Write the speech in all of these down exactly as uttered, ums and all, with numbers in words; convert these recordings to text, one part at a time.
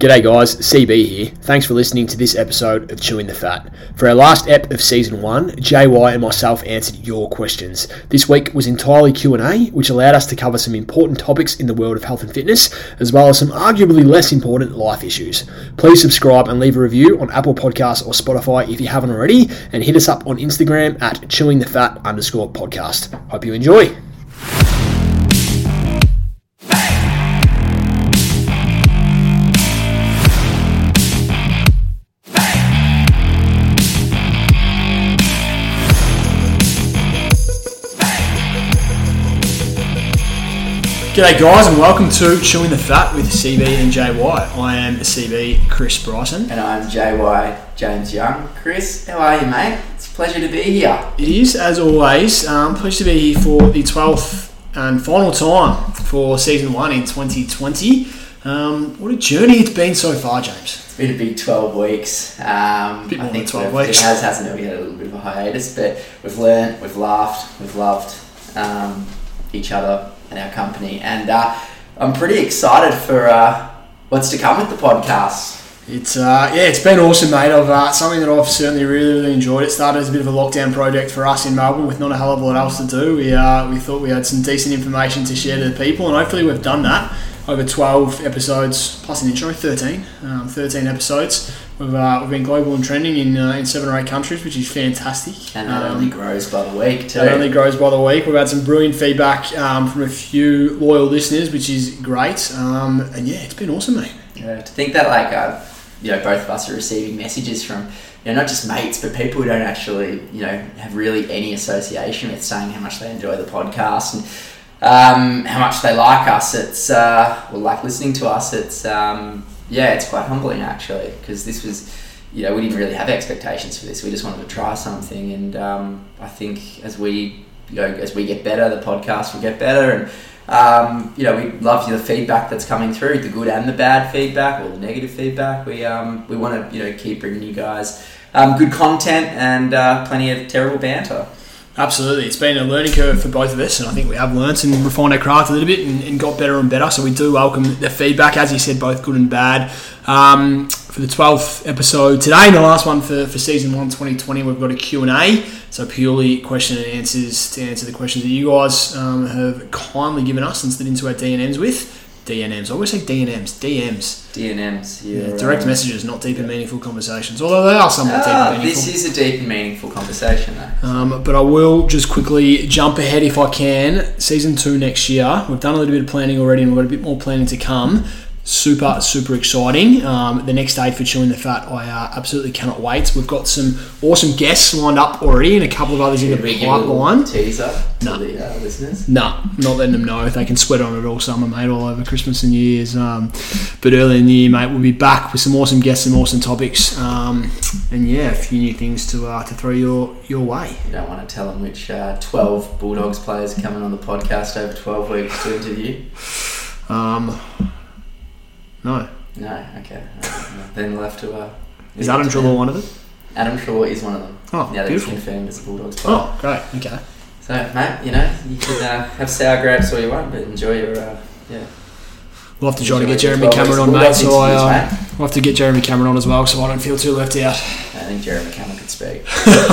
G'day guys, C B here. Thanks for listening to this episode of Chewing the Fat. For our last ep of Season one, J Y and myself answered your questions. This week was entirely Q and A, which allowed us to cover some important topics in the world of health and fitness, as well as some arguably less important life issues. Please subscribe and leave a review on Apple Podcasts or Spotify if you haven't already, and hit us up on Instagram at chewingthefat underscore podcast. Hope you enjoy. G'day guys and welcome to Chewing the Fat with C B and J Y. I am C B, Chris Bryson. And I'm J Y, James Young. Chris, how are you mate? It's a pleasure to be here. It is, as always. Um, pleasure to be here for the twelfth and final time for Season one in twenty twenty. Um, what a journey it's been so far, James. It's been a big twelve weeks. Um, bit more I think than twelve weeks. It has, hasn't it? We had a little bit of a hiatus, but we've learnt, we've laughed, we've loved um, each other and our company, and uh, I'm pretty excited for uh, what's to come with the podcast. It's uh, yeah, it's been awesome, mate. I've uh, something that I've certainly really, really enjoyed. It started as a bit of a lockdown project for us in Melbourne, with not a hell of a lot else to do. We uh, we thought we had some decent information to share to the people, and hopefully we've done that over twelve episodes plus an intro, thirteen, um, thirteen episodes. We've, uh, we've been global and trending in uh, in seven or eight countries, which is fantastic. And that um, only grows by the week too. That only grows by the week. We've had some brilliant feedback um, from a few loyal listeners, which is great. Um, and yeah, it's been awesome, mate. Yeah, to think that like uh, you know, both of us are receiving messages from, you know, not just mates, but people who don't actually, you know, have really any association with, saying how much they enjoy the podcast and um, how much they like us. It's uh, well, like listening to us. It's um. Yeah, it's quite humbling actually, because this was, you know, we didn't really have expectations for this. We just wanted to try something, and um, I think as we, you know, as we get better, the podcast will get better, and um, you know, we love the feedback that's coming through, the good and the bad feedback, or the negative feedback. We um, we want to, you know, keep bringing you guys um, good content and uh, plenty of terrible banter. Absolutely. It's been a learning curve for both of us, and I think we have learnt and refined our craft a little bit and, and got better and better, so we do welcome the feedback, as you said, both good and bad. Um, for the twelfth episode today, and the last one for, for Season one twenty twenty, we've got a Q and A, so purely question and answers to answer the questions that you guys um, have kindly given us and slid into our D Ms with. D Ms. I always say D Ms. D Ms. D Ms. Yeah, direct um, messages, not deep yeah. and meaningful conversations. Although they are somewhat ah, deep and meaningful. This is a deep and meaningful conversation, though. Um, but I will just quickly jump ahead if I can. Season two next year. We've done a little bit of planning already, and we've got a bit more planning to come. Super, super exciting. Um, the next day for Chewing the Fat, I uh, absolutely cannot wait. We've got some awesome guests lined up already, and a couple of others Should in the pipeline. Teaser no. to the uh, listeners? No, not letting them know. They can sweat on it all summer, mate, all over Christmas and New Year's. Um, but early in the year, mate, we'll be back with some awesome guests and awesome topics. Um, and yeah, a few new things to uh, to throw your, your way. You don't want to tell them which uh, twelve Bulldogs players are coming on the podcast over twelve weeks to interview? Um... No. No, okay. Then we'll have to... Uh, is Adam Treloar one of them? Adam Treloar is one of them. Oh, now beautiful. Now that's confirmed as a Bulldogs player. Oh, great. Okay. So, mate, you know, you can uh, have sour grapes all you want, but enjoy your... Uh, yeah. We'll have to enjoy try to get Jeremy Cameron on, mate, so I... Uh, we'll have to get Jeremy Cameron on as well, so I don't feel too left out. I think Jeremy Cameron could speak.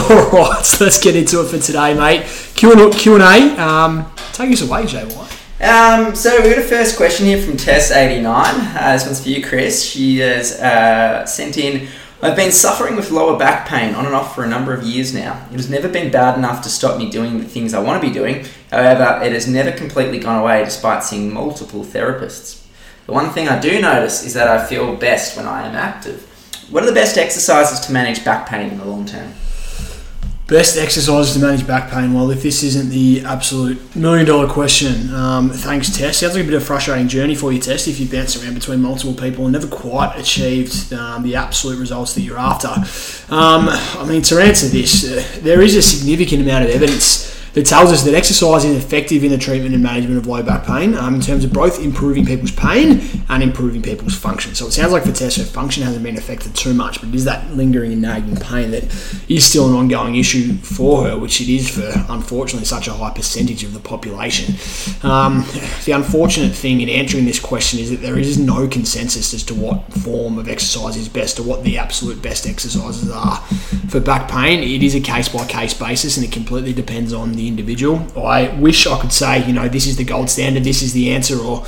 All right, so let's get into it for today, mate. Q and A. Um, take us away, J Y. Um, so we've got a first question here from Tess eighty-nine. Uh, this one's for you, Chris. She has uh, sent in, I've been suffering with lower back pain on and off for a number of years now. It has never been bad enough to stop me doing the things I want to be doing. However, it has never completely gone away despite seeing multiple therapists. The one thing I do notice is that I feel best when I am active. What are the best exercises to manage back pain in the long term? Best exercises to manage back pain? Well, if this isn't the absolute million dollar question, um, thanks, Tess. Sounds like a bit of a frustrating journey for you, Tess, if you bounce around between multiple people and never quite achieved um, the absolute results that you're after. Um, I mean, to answer this, uh, there is a significant amount of evidence that tells us that exercise is effective in the treatment and management of low back pain um, in terms of both improving people's pain and improving people's function. So it sounds like for Tess, her function hasn't been affected too much, but it is that lingering and nagging pain that is still an ongoing issue for her, which it is for, unfortunately, such a high percentage of the population. Um, the unfortunate thing in answering this question is that there is no consensus as to what form of exercise is best or what the absolute best exercises are. For back pain, it is a case-by-case basis, and it completely depends on the individual. I wish I could say, you know, this is the gold standard, this is the answer, or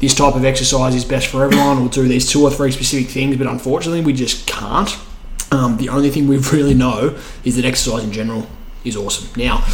this type of exercise is best for everyone, we'll do these two or three specific things, but unfortunately we just can't. Um, the only thing we really know is that exercise in general is awesome. Now,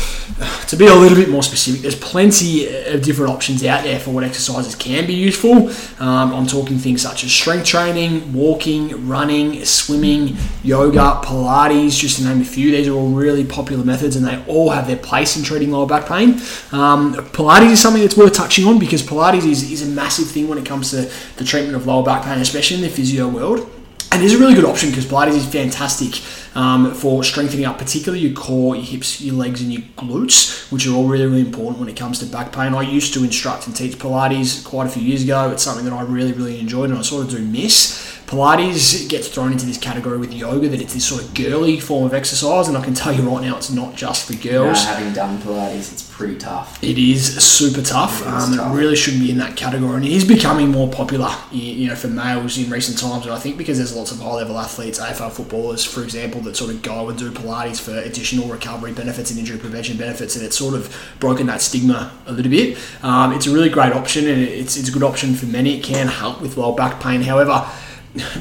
to be a little bit more specific, there's plenty of different options out there for what exercises can be useful. Um, I'm talking things such as strength training, walking, running, swimming, yoga, Pilates, just to name a few. These are all really popular methods and they all have their place in treating lower back pain. Um, Pilates is something that's worth touching on because Pilates is, is a massive thing when it comes to the treatment of lower back pain, especially in the physio world. And it's a really good option because Pilates is fantastic um, for strengthening up particularly your core, your hips, your legs, and your glutes, which are all really, really important when it comes to back pain. I used to instruct and teach Pilates quite a few years ago. It's something that I really, really enjoyed and I sort of do miss. Pilates gets thrown into this category with yoga that it's this sort of girly form of exercise, and I can tell you right now it's not just for girls. No, having done Pilates, it's pretty tough. It is super tough. It is um, tough. It really shouldn't be in that category, and it is becoming more popular, you know, for males in recent times. And I think because there's lots of high-level athletes, A F L footballers, for example, that sort of go and do Pilates for additional recovery benefits and injury prevention benefits, and it's sort of broken that stigma a little bit. Um, it's a really great option, and it's it's a good option for many. It can help with low back pain, however.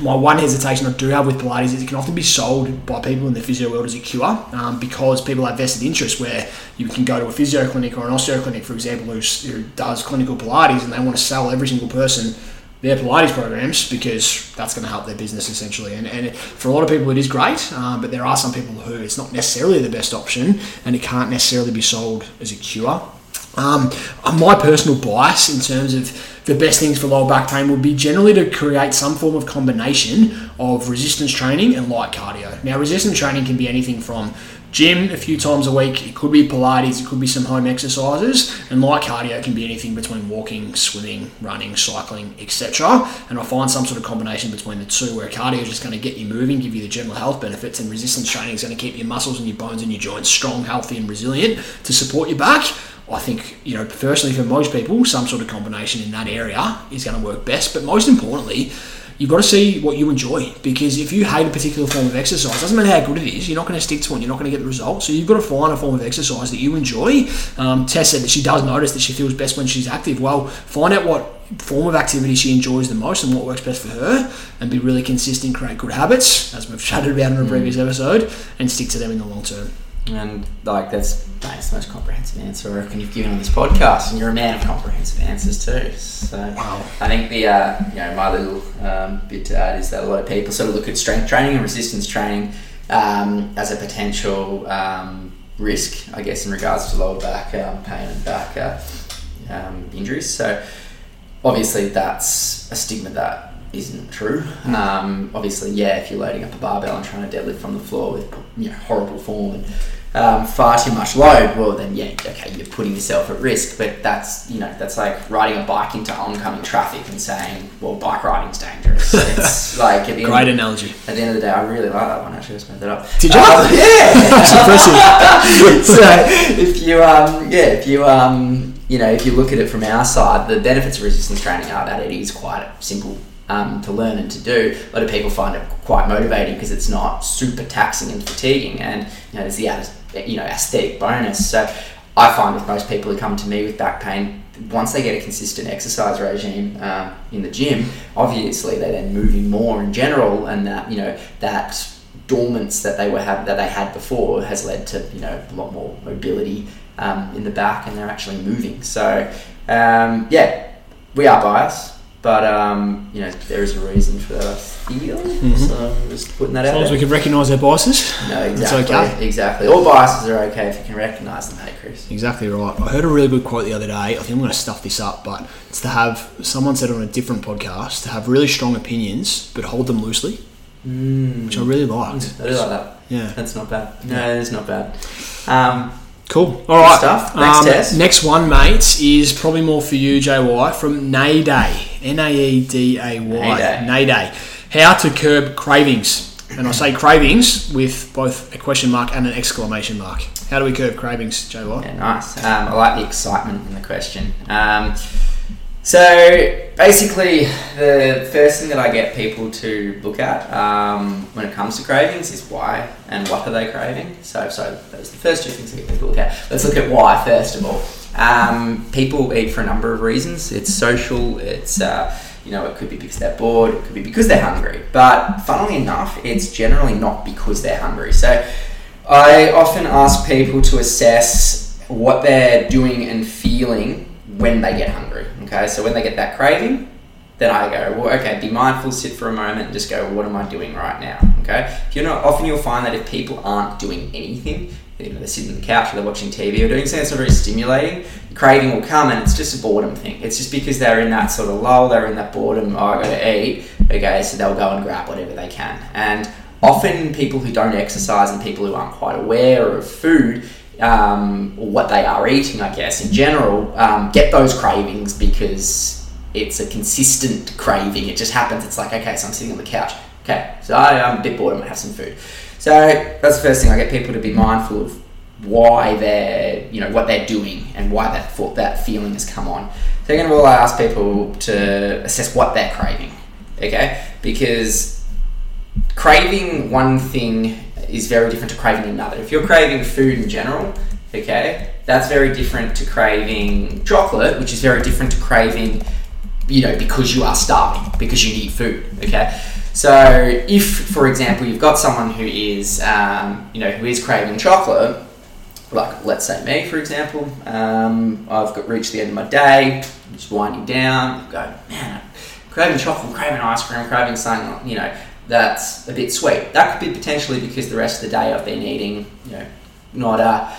My one hesitation I do have with Pilates is it can often be sold by people in the physio world as a cure um, because people have vested interest where you can go to a physio clinic or an osteo clinic, for example, who, who does clinical Pilates, and they want to sell every single person their Pilates programs because that's going to help their business essentially. And, and for a lot of people it is great, um, but there are some people who it's not necessarily the best option and it can't necessarily be sold as a cure. Um, my personal bias in terms of the best things for lower back pain would be generally to create some form of combination of resistance training and light cardio. Now, resistance training can be anything from gym a few times a week, it could be Pilates, it could be some home exercises, and light cardio can be anything between walking, swimming, running, cycling, et cetera. And I find some sort of combination between the two where cardio is just going to get you moving, give you the general health benefits, and resistance training is going to keep your muscles and your bones and your joints strong, healthy, and resilient to support your back. I think, you know, personally for most people, some sort of combination in that area is going to work best. But most importantly, you've got to see what you enjoy, because if you hate a particular form of exercise, doesn't matter how good it is, you're not going to stick to it, you're not going to get the results. So you've got to find a form of exercise that you enjoy. Um, Tess said that she does notice that she feels best when she's active. Well, find out what form of activity she enjoys the most and what works best for her, and be really consistent, create good habits, as we've chatted about in a previous episode, and stick to them in the long term. And like that's, that's the most comprehensive answer I reckon you've given on this podcast, and you're a man of comprehensive answers too. So wow. I think the uh, you know my little um, bit to add is that a lot of people sort of look at strength training and resistance training um, as a potential um, risk, I guess, in regards to lower back um, pain and back uh, um, injuries. So obviously that's a stigma that isn't true. Um, obviously, yeah, if you're loading up a barbell and trying to deadlift from the floor with, you know, horrible form and um, far too much load, well then, yeah, okay, you're putting yourself at risk. But that's, you know, that's like riding a bike into oncoming traffic and saying, well, bike riding's dangerous. It's like at the great end, analogy. At the end of the day, I really like that one. Actually, I just made that up. Did you? Um, yeah. That's impressive. So if you, um, yeah, if you, um, you know, if you look at it from our side, the benefits of resistance training are that it is quite simple. Um, to learn and to do, a lot of people find it quite motivating because it's not super taxing and fatiguing, and you know there's the added, you know, aesthetic bonus. So I find with most people who come to me with back pain, once they get a consistent exercise regime um, in the gym, obviously they're then moving more in general, and that you know that dormance that they were have that they had before has led to you know a lot more mobility um, in the back, and they're actually moving. So um, yeah, we are biased. But, um, you know, there is a reason for that, I feel. Mm-hmm. So I'm just putting that as out there. As long as we can recognise our biases. No, exactly. That's okay. Exactly. All biases are okay if you can recognise them, hey, Chris? Exactly right. I heard a really good quote the other day. I think I'm going to stuff this up, but it's to have, someone said on a different podcast, to have really strong opinions, but hold them loosely, mm. which I really liked. I do like that. Yeah. That's not bad. No, yeah. It is not bad. Um, Cool. All right. Good stuff. Next um, test. Next one, mates, is probably more for you, J Y, from Nayday. N A E D A Y. Nayday. How to curb cravings. And I say cravings with both a question mark and an exclamation mark. How do we curb cravings, J Y? Yeah, nice. Um, I like the excitement in the question. Um, so basically, the first thing that I get people to look at um, when it comes to cravings is why and what are they craving. So, so those are the first two things I get people to look at. Let's look at why first of all. Um, people eat for a number of reasons. It's social. It's uh, you know, it could be because they're bored. It could be because they're hungry. But funnily enough, it's generally not because they're hungry. So I often ask people to assess what they're doing and feeling when they get hungry, okay? So when they get that craving, then I go, well, okay, be mindful, sit for a moment and just go, what am I doing right now, okay? If you're not, often you'll find that if people aren't doing anything, you know, they're sitting on the couch or they're watching T V or doing something that's not very stimulating, the craving will come and it's just a boredom thing. It's just because they're in that sort of lull, they're in that boredom, oh, I gotta eat, okay, so they'll go and grab whatever they can. And often people who don't exercise and people who aren't quite aware of food, um, or what they are eating, I guess, in general, um, get those cravings because it's a consistent craving. It just happens. It's like, okay, so I'm sitting on the couch. Okay, so I, I'm a bit bored. I'm going to have some food. So that's the first thing. I get people to be mindful of why they're, you know, what they're doing and why that thought, that feeling has come on. Second of all, I ask people to assess what they're craving, okay? Because craving one thing is very different to craving another. If you're craving food in general, okay, that's very different to craving chocolate, which is very different to craving, you know, because you are starving, because you need food, okay? So if, for example, you've got someone who is, um, you know, who is craving chocolate, like let's say me, for example, um, I've got reached the end of my day, I'm just winding down, I go, man, I'm craving chocolate, I'm craving ice cream, I'm craving something, you know, that's a bit sweet. That could be potentially because the rest of the day I've been eating, you know, not uh,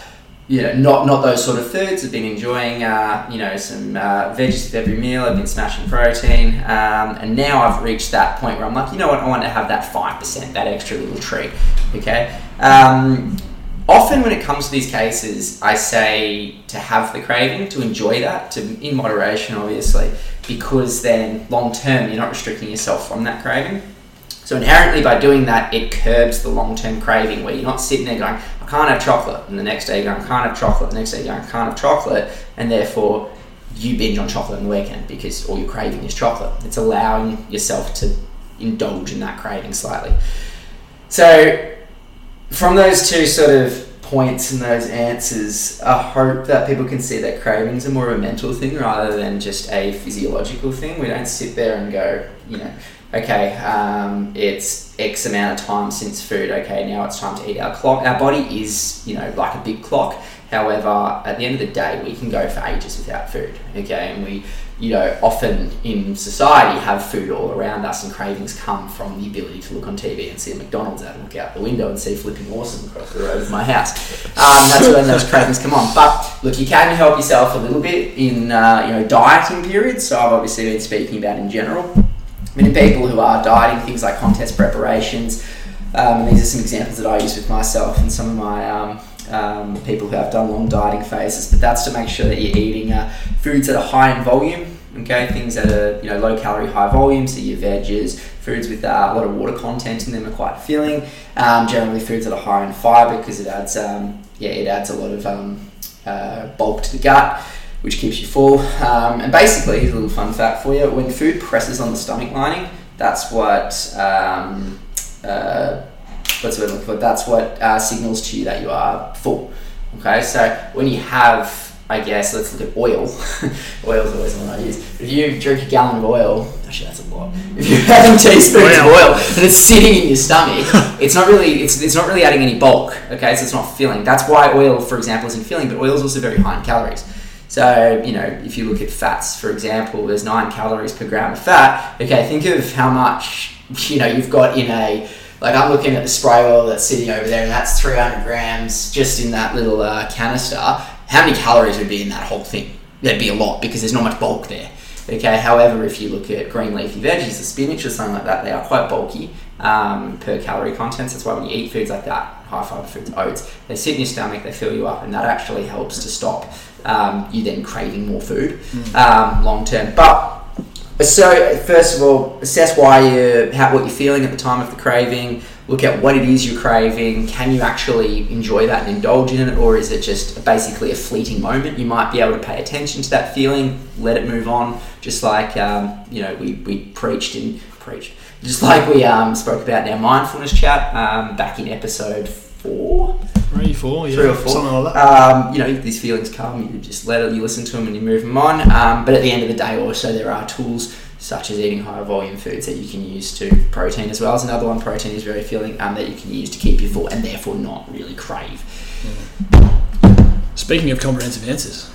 you know, not not those sort of foods. I've been enjoying, uh, you know, some uh, veggies with every meal. I've been smashing protein, um, and now I've reached that point where I'm like, you know what, I want to have that five percent, that extra little treat. Okay. Um, often when it comes to these cases, I say to have the craving, to enjoy that, to in moderation, obviously, because then long term you're not restricting yourself from that craving. So inherently by doing that, it curbs the long-term craving where you're not sitting there going, I can't have chocolate. And the next day you're going, I can't have chocolate. The next day you're going, I can't have chocolate. And therefore you binge on chocolate on the weekend because all you're craving is chocolate. It's allowing yourself to indulge in that craving slightly. So from those two sort of points and those answers, I hope that people can see that cravings are more of a mental thing rather than just a physiological thing. We don't sit there and go, you know, okay, um, it's X amount of time since food. Okay, now it's time to eat. Our clock, our body is, you know, like a big clock. However, at the end of the day, we can go for ages without food. Okay, and we, you know, often in society have food all around us, and cravings come from the ability to look on T V and see a McDonald's ad and look out the window and see flipping awesome across the road of my house. Um, that's when those cravings come on. But look, you can help yourself a little bit in, uh, you know, dieting periods. So I've obviously been speaking about in general. Many people who are dieting, things like contest preparations, um, these are some examples that I use with myself and some of my um, um, people who have done long dieting phases, but that's to make sure that you're eating uh, foods that are high in volume, okay, things that are, you know, low calorie, high volume, so your veggies, foods with uh, a lot of water content in them are quite filling, um, generally foods that are high in fibre because it adds, um, yeah, it adds a lot of um, uh, bulk to the gut, which keeps you full. Um, and basically, here's a little fun fact for you. When food presses on the stomach lining, that's what, um, uh, what's the word I'm looking for? That's what uh, signals to you that you are full, okay? So when you have, I guess, let's look at oil. Oil's always one I use. If you drink a gallon of oil, actually that's a lot. If you have a teaspoon of oil and it's sitting in your stomach, it's not really, it's it's not really adding any bulk, okay? So it's not filling. That's why oil, for example, isn't filling, but oil is also very high in calories. So, you know, if you look at fats, for example, there's nine calories per gram of fat. Okay, think of how much, you know, you've got in a, like I'm looking at the spray oil that's sitting over there and that's three hundred grams just in that little uh, canister. How many calories would be in that whole thing? There'd be a lot because there's not much bulk there. Okay, however, if you look at green leafy veggies or spinach or something like that, they are quite bulky um, per calorie content. That's why when you eat foods like that, high fiber foods, oats, they sit in your stomach, they fill you up, and that actually helps to stop um, you then craving more food mm. um, long term. But so first of all, assess why you how what you're feeling at the time of the craving. Look at what it is you're craving. Can you actually enjoy that and indulge in it, or is it just basically a fleeting moment? You might be able to pay attention to that feeling, let it move on, just like um, you know we we preached in preached, just like we um, spoke about in our mindfulness chat um, back in episode four. Three, four, yeah. Three or four. Something like that. Um, you know, these feelings come, you just let it, you listen to them and you move them on. Um, but at the end of the day also, there are tools such as eating higher volume foods that you can use to protein as well as another one. Protein is very filling um, that you can use to keep you full and therefore not really crave. Yeah. Speaking of comprehensive answers,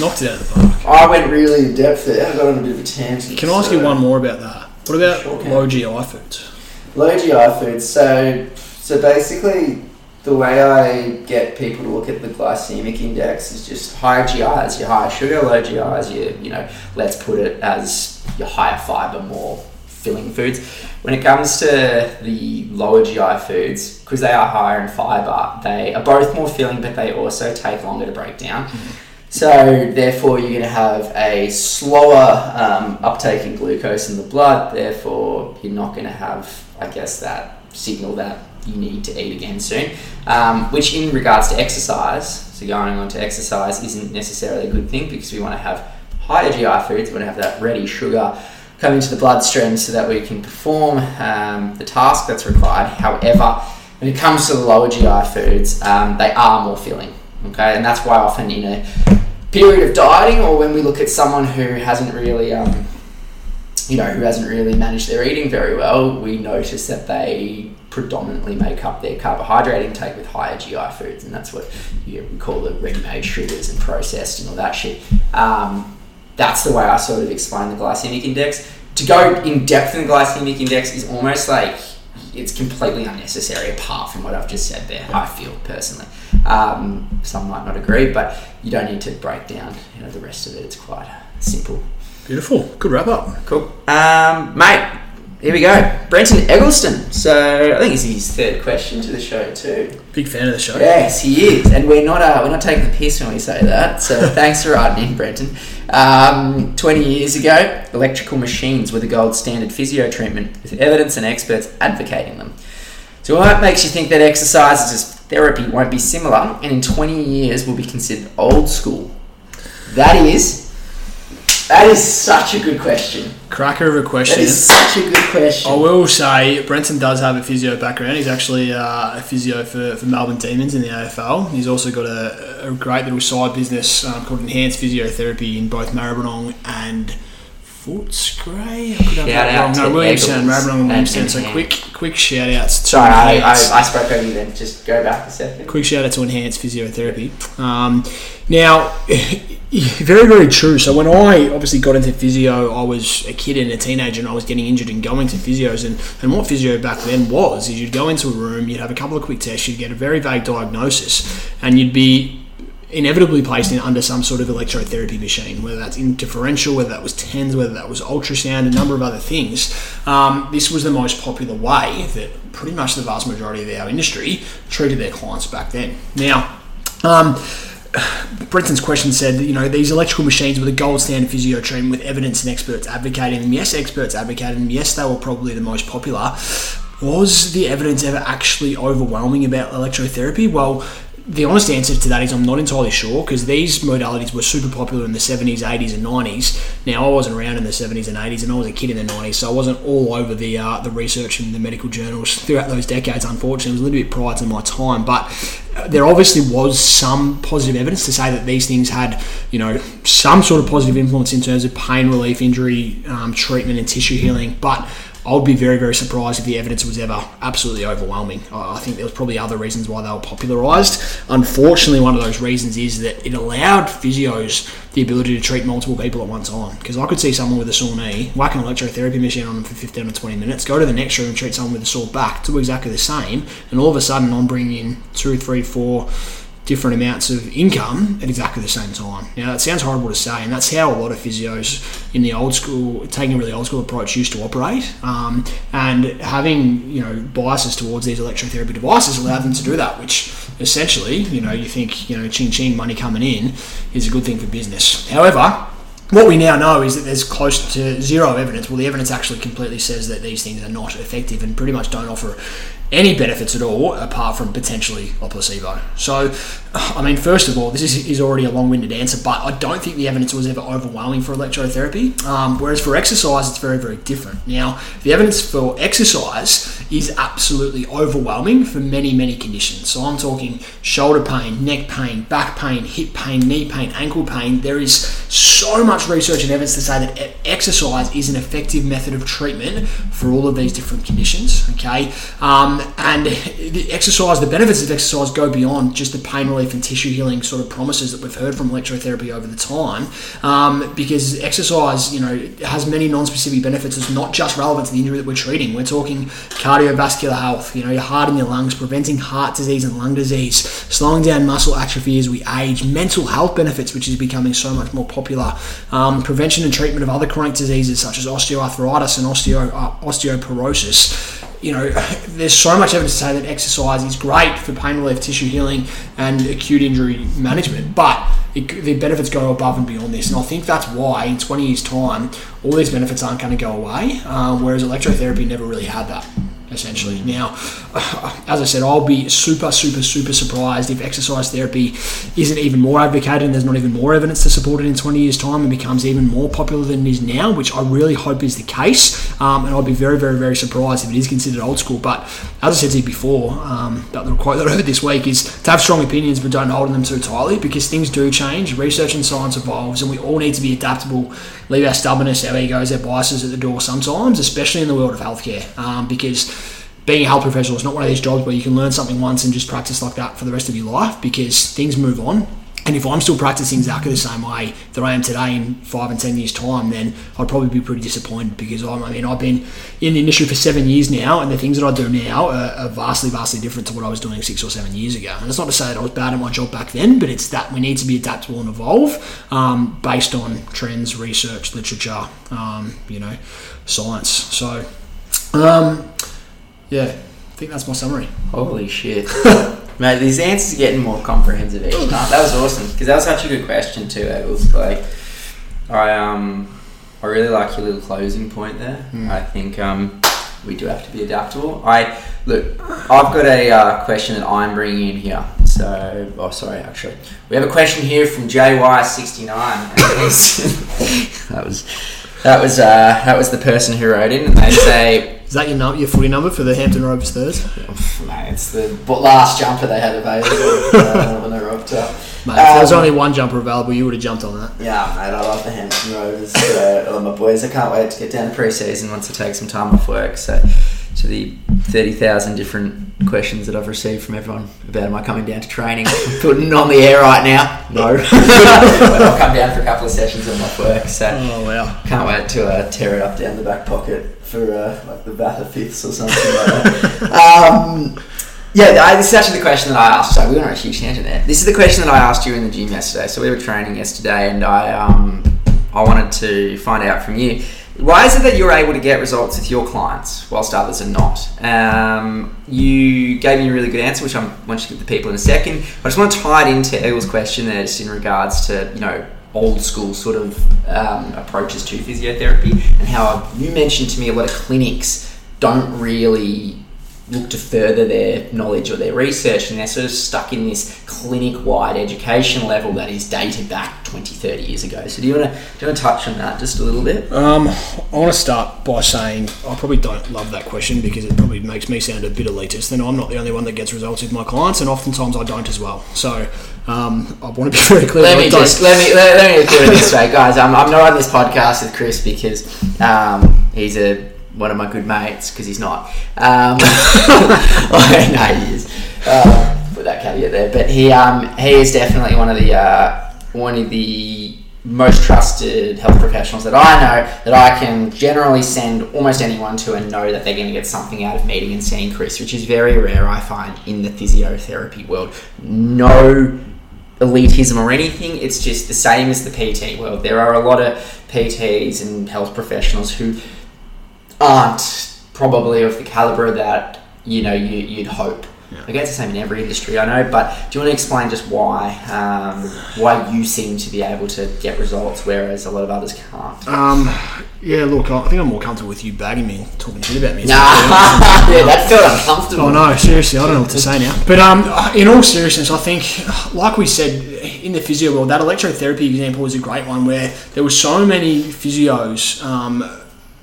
knocked it out of the park. I went really in depth there. I got on a bit of a tangent. Can I ask so. you one more about that? What about sure low G I foods? Low G I foods. So, so basically... the way I get people to look at the glycemic index is just higher G I is your higher sugar, low G I is your, you know, let's put it as your higher fiber, more filling foods. When it comes to the lower G I foods, because they are higher in fiber, they are both more filling, but they also take longer to break down. Mm-hmm. So therefore you're going to have a slower um, uptake in glucose in the blood. Therefore you're not going to have, I guess, that signal that you need to eat again soon, um, which in regards to exercise, so going on to exercise isn't necessarily a good thing because we want to have higher G I foods, we want to have that ready sugar come into the bloodstream so that we can perform um, the task that's required. However, when it comes to the lower G I foods, um, they are more filling, okay? And that's why often in a period of dieting or when we look at someone who hasn't really... Um, you know, who hasn't really managed their eating very well, we notice that they predominantly make up their carbohydrate intake with higher G I foods, and that's what you know, we call the ready-made sugars and processed and all that shit. Um, that's the way I sort of explain the glycemic index. To go in depth in the glycemic index is almost like it's completely unnecessary apart from what I've just said there, I feel personally. Um, some might not agree, but you don't need to break down you know, the rest of it. It's quite simple. Beautiful. Good wrap up. Cool. Um, mate, here we go. Brenton Eggleston. So I think it's his third question to the show too. Big fan of the show. Yes, he is. And we're not uh, we're not taking the piss when we say that. So thanks for writing in, Brenton. Um, twenty years ago, electrical machines were the gold standard physio treatment, with evidence and experts advocating them. So what makes you think that exercise as therapy won't be similar, and in twenty years will be considered old school? That is. That is such a good question. Cracker of a question. That is such a good question. I will say, Brenton does have a physio background. He's actually uh, a physio for, for Melbourne Demons in the A F L. He's also got a, a great little side business um, called Enhanced Physiotherapy in both Maribyrnong and Footscray. Shout out no, to Williamson and Maribyrnong and Williamson. So quick, quick shout outs to Sorry, I, I, I spoke over you then. Just go back a second. Quick shout out to Enhanced Physiotherapy. Um, now... Very, very true. So when I obviously got into physio, I was a kid and a teenager and I was getting injured and going to physios. And, and what physio back then was is you'd go into a room, you'd have a couple of quick tests, you'd get a very vague diagnosis and you'd be inevitably placed in under some sort of electrotherapy machine, whether that's interferential, whether that was T E N S, whether that was ultrasound, a number of other things. Um, this was the most popular way that pretty much the vast majority of our industry treated their clients back then. Now... Um, Brenton's question said, you know, these electrical machines were the gold standard physio treatment with evidence and experts advocating them. Yes, experts advocating them. Yes, they were probably the most popular. Was the evidence ever actually overwhelming about electrotherapy? Well, the honest answer to that is I'm not entirely sure because these modalities were super popular in the seventies, eighties and nineties. Now, I wasn't around in the seventies and eighties and I was a kid in the nineties, so I wasn't all over the uh, the research and the medical journals throughout those decades, unfortunately. It was a little bit prior to my time, but there obviously was some positive evidence to say that these things had, you know, some sort of positive influence in terms of pain relief, injury, um, treatment and tissue healing, but I would be very, very surprised if the evidence was ever absolutely overwhelming. I think there was probably other reasons why they were popularised. Unfortunately, one of those reasons is that it allowed physios the ability to treat multiple people at one time. Because I could see someone with a sore knee, whack an electrotherapy machine on them for fifteen or twenty minutes, go to the next room and treat someone with a sore back, do exactly the same, and all of a sudden I'm bringing in two, three, four... different amounts of income at exactly the same time. Now, that sounds horrible to say, and that's how a lot of physios in the old school, taking a really old school approach, used to operate. Um, and having, you know, biases towards these electrotherapy devices allowed them to do that, which essentially, you know, you think, you know, ching ching, money coming in is a good thing for business. However, what we now know is that there's close to zero evidence. Well, the evidence actually completely says that these things are not effective and pretty much don't offer any benefits at all, apart from potentially a placebo. So, I mean, first of all, this is, is already a long-winded answer, but I don't think the evidence was ever overwhelming for electrotherapy, um, whereas for exercise, it's very, very different. Now, the evidence for exercise is absolutely overwhelming for many, many conditions. So I'm talking shoulder pain, neck pain, back pain, hip pain, knee pain, ankle pain. There is so much research and evidence to say that exercise is an effective method of treatment for all of these different conditions, okay? Um, And the exercise, the benefits of exercise go beyond just the pain relief and tissue healing sort of promises that we've heard from electrotherapy over the time, um, because exercise, you know, has many non-specific benefits. It's not just relevant to the injury that we're treating. We're talking cardiovascular health, you know, your heart and your lungs, preventing heart disease and lung disease, slowing down muscle atrophy as we age, mental health benefits, which is becoming so much more popular, um, prevention and treatment of other chronic diseases such as osteoarthritis and osteo, uh, osteoporosis. You know, there's so much evidence to say that exercise is great for pain relief, tissue healing, and acute injury management, but it, the benefits go above and beyond this. And I think that's why in twenty years' time, all these benefits aren't going to go away, um, whereas electrotherapy never really had that, essentially. Now, as I said, I'll be super, super, super surprised if exercise therapy isn't even more advocated and there's not even more evidence to support it in twenty years' time and becomes even more popular than it is now, which I really hope is the case. Um, and I'll be very, very, very surprised if it is considered old school. But as I said to you before, um, that little quote that I heard this week is to have strong opinions but don't hold on them too tightly, because things do change, research and science evolves, and we all need to be adaptable, leave our stubbornness, our egos, our biases at the door sometimes, especially in the world of healthcare, um, because being a health professional is not one of these jobs where you can learn something once and just practice like that for the rest of your life, because things move on. And if I'm still practicing exactly the same way that I am today in five and ten years' time, then I'd probably be pretty disappointed, because I'm, I mean, I've been in the industry for seven years now, and the things that I do now are, are vastly, vastly different to what I was doing six or seven years ago. And it's not to say that I was bad at my job back then, but it's that we need to be adaptable and evolve um, based on trends, research, literature, um, you know, science. So, um, yeah, I think that's my summary. Holy shit. Mate, these answers are getting more comprehensive each time. That was awesome, because that was such a good question too. It was like, I um, I really like your little closing point there. Mm. I think um, we do have to be adaptable. I look, I've got a uh, question that I'm bringing in here. So, oh, sorry, actually, we have a question here from J Y sixty-nine. that was that was uh, that was the person who wrote in, and they say. Is that your number, your footy number for the Hampton Rovers Thursday? Oh, mate, it's the last jumper they had available uh, when they robbed up. Mate, um, if there was only one jumper available, you would have jumped on that. Yeah, mate, I love the Hampton Rovers. So, all my boys, I can't wait to get down to pre-season once I take some time off work. So, to the thirty thousand different questions that I've received from everyone about am I coming down to training, I'm putting on the air right now. No. But I'll come down for a couple of sessions on my work. So, oh, wow. Can't wait to uh, tear it up down the back pocket. For uh, like the Batha Fifths or something like that. um, yeah, I, this is actually the question that I asked. So we went on a huge tangent there. This is the question that I asked you in the gym yesterday. So we were training yesterday, and I um, I wanted to find out from you, why is it that you're able to get results with your clients whilst others are not? Um, you gave me a really good answer, which I want you to give the people in a second. I just want to tie it into Eagle's question there, just in regards to, you know, old school sort of um, approaches to physiotherapy, and how you mentioned to me a lot of clinics don't really look to further their knowledge or their research, and they're sort of stuck in this clinic-wide education level that is dated back twenty, thirty years ago. So do you want to do you want to touch on that just a little bit? Um, I want to start by saying I probably don't love that question, because it probably makes me sound a bit elitist, and I'm not the only one that gets results with my clients, and oftentimes I don't as well. So um, I want to be very clear. Let me just let me let, let me do it this way, guys. I'm I'm not on this podcast with Chris because um, he's a one of my good mates, because he's not. Um, oh, no, he is. Uh, put that caveat there. But he um, he is definitely one of the uh, one of the most trusted health professionals that I know that I can generally send almost anyone to and know that they're going to get something out of meeting and seeing Chris, which is very rare, I find, in the physiotherapy world. No elitism or anything. It's just the same as the P T world. There are a lot of P Ts and health professionals who aren't probably of the calibre that, you know, you, you'd hope. I guess it's the same in every industry, I know, but do you want to explain just why um, why you seem to be able to get results whereas a lot of others can't? Um, yeah, look, I think I'm more comfortable with you bagging me and talking shit about me. Nah, yeah, that felt uncomfortable. Oh no, seriously, I don't know what to say now. But um, in all seriousness, I think, like we said, in the physio world, that electrotherapy example is a great one where there were so many physios um,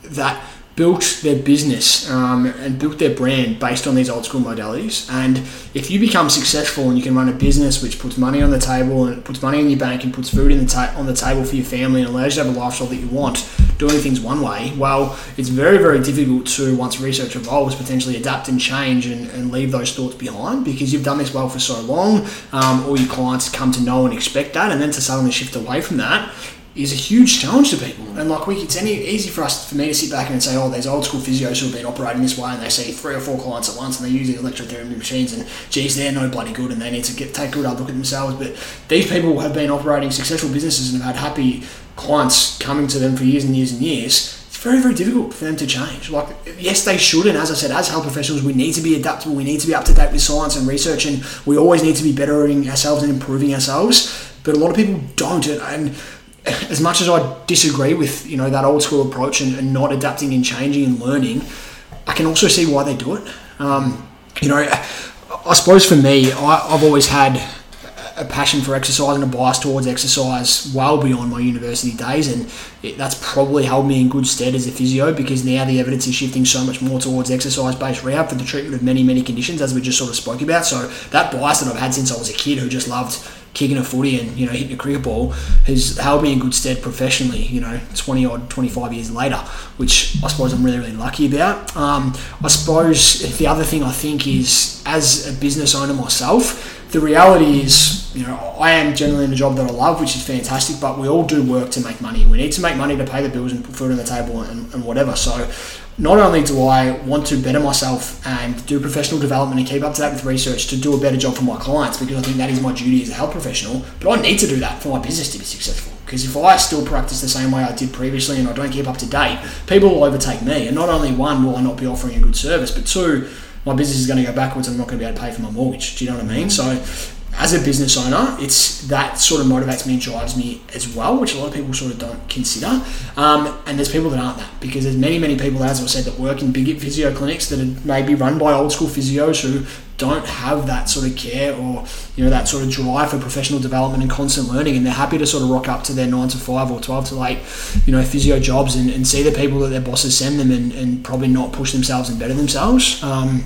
that... built their business um, and built their brand based on these old school modalities. And if you become successful and you can run a business which puts money on the table and puts money in your bank and puts food in the ta- on the table for your family and allows you to have a lifestyle that you want, doing things one way, well, it's very, very difficult to, once research evolves, potentially adapt and change and, and leave those thoughts behind because you've done this well for so long. Um, all your clients come to know and expect that, and then to suddenly shift away from that is a huge challenge to people. And like we, it's any easy for us for me to sit back and say, oh, there's old school physios who have been operating this way and they see three or four clients at once and they use these electrotherapy machines and geez, they're no bloody good and they need to get take a good hard look at themselves. But these people have been operating successful businesses and have had happy clients coming to them for years and years and years. Very, very difficult for them to change. Like, yes, they should, and as I said, as health professionals, we need to be adaptable, we need to be up to date with science and research, and we always need to be bettering ourselves and improving ourselves. But a lot of people don't, and, and as much as I disagree with, you know, that old school approach and, and not adapting and changing and learning, I can also see why they do it. Um, you know, I suppose for me, I, I've always had a passion for exercise and a bias towards exercise well beyond my university days, and it, that's probably held me in good stead as a physio because now the evidence is shifting so much more towards exercise-based rehab for the treatment of many, many conditions, as we just sort of spoke about. So that bias that I've had since I was a kid who just loved kicking a footy and, you know, hitting a cricket ball has held me in good stead professionally, you know, twenty odd, twenty-five years later, which I suppose I'm really, really lucky about. Um, I suppose the other thing I think is, as a business owner myself, the reality is, you know, I am generally in a job that I love, which is fantastic, but we all do work to make money. We need to make money to pay the bills and put food on the table and, and whatever. So not only do I want to better myself and do professional development and keep up to date with research to do a better job for my clients, because I think that is my duty as a health professional, but I need to do that for my business to be successful. Because if I still practice the same way I did previously and I don't keep up to date, people will overtake me. And not only, one, will I not be offering a good service, but two, my business is going to go backwards and I'm not going to be able to pay for my mortgage. Do you know what I mean? So as a business owner, it's that sort of motivates me and drives me as well, which a lot of people sort of don't consider. Um, and there's people that aren't that, because there's many, many people, as I said, that work in big physio clinics that are maybe run by old school physios who don't have that sort of care or, you know, that sort of drive for professional development and constant learning, and they're happy to sort of rock up to their nine to five or twelve to eight, you know, physio jobs and, and see the people that their bosses send them and, and probably not push themselves and better themselves. Um,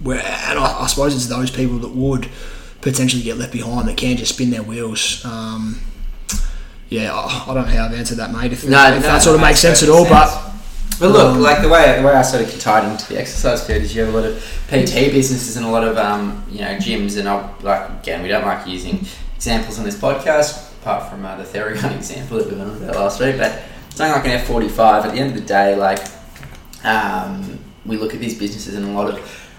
where, and I, I suppose it's those people that would potentially get left behind that can just spin their wheels. Um, yeah, I, I don't know how I've answered that, mate. If, no, if no, that sort of makes sense at all, sense. but. But look, um, like the way the way I sort of tied into the exercise field is you have a lot of P T businesses and a lot of um, you know, gyms, and I'll, like again, we don't like using examples on this podcast, apart from uh, the Theragun example that we went on about last week. But something like an F forty-five, at the end of the day, like um, we look at these businesses and a lot of,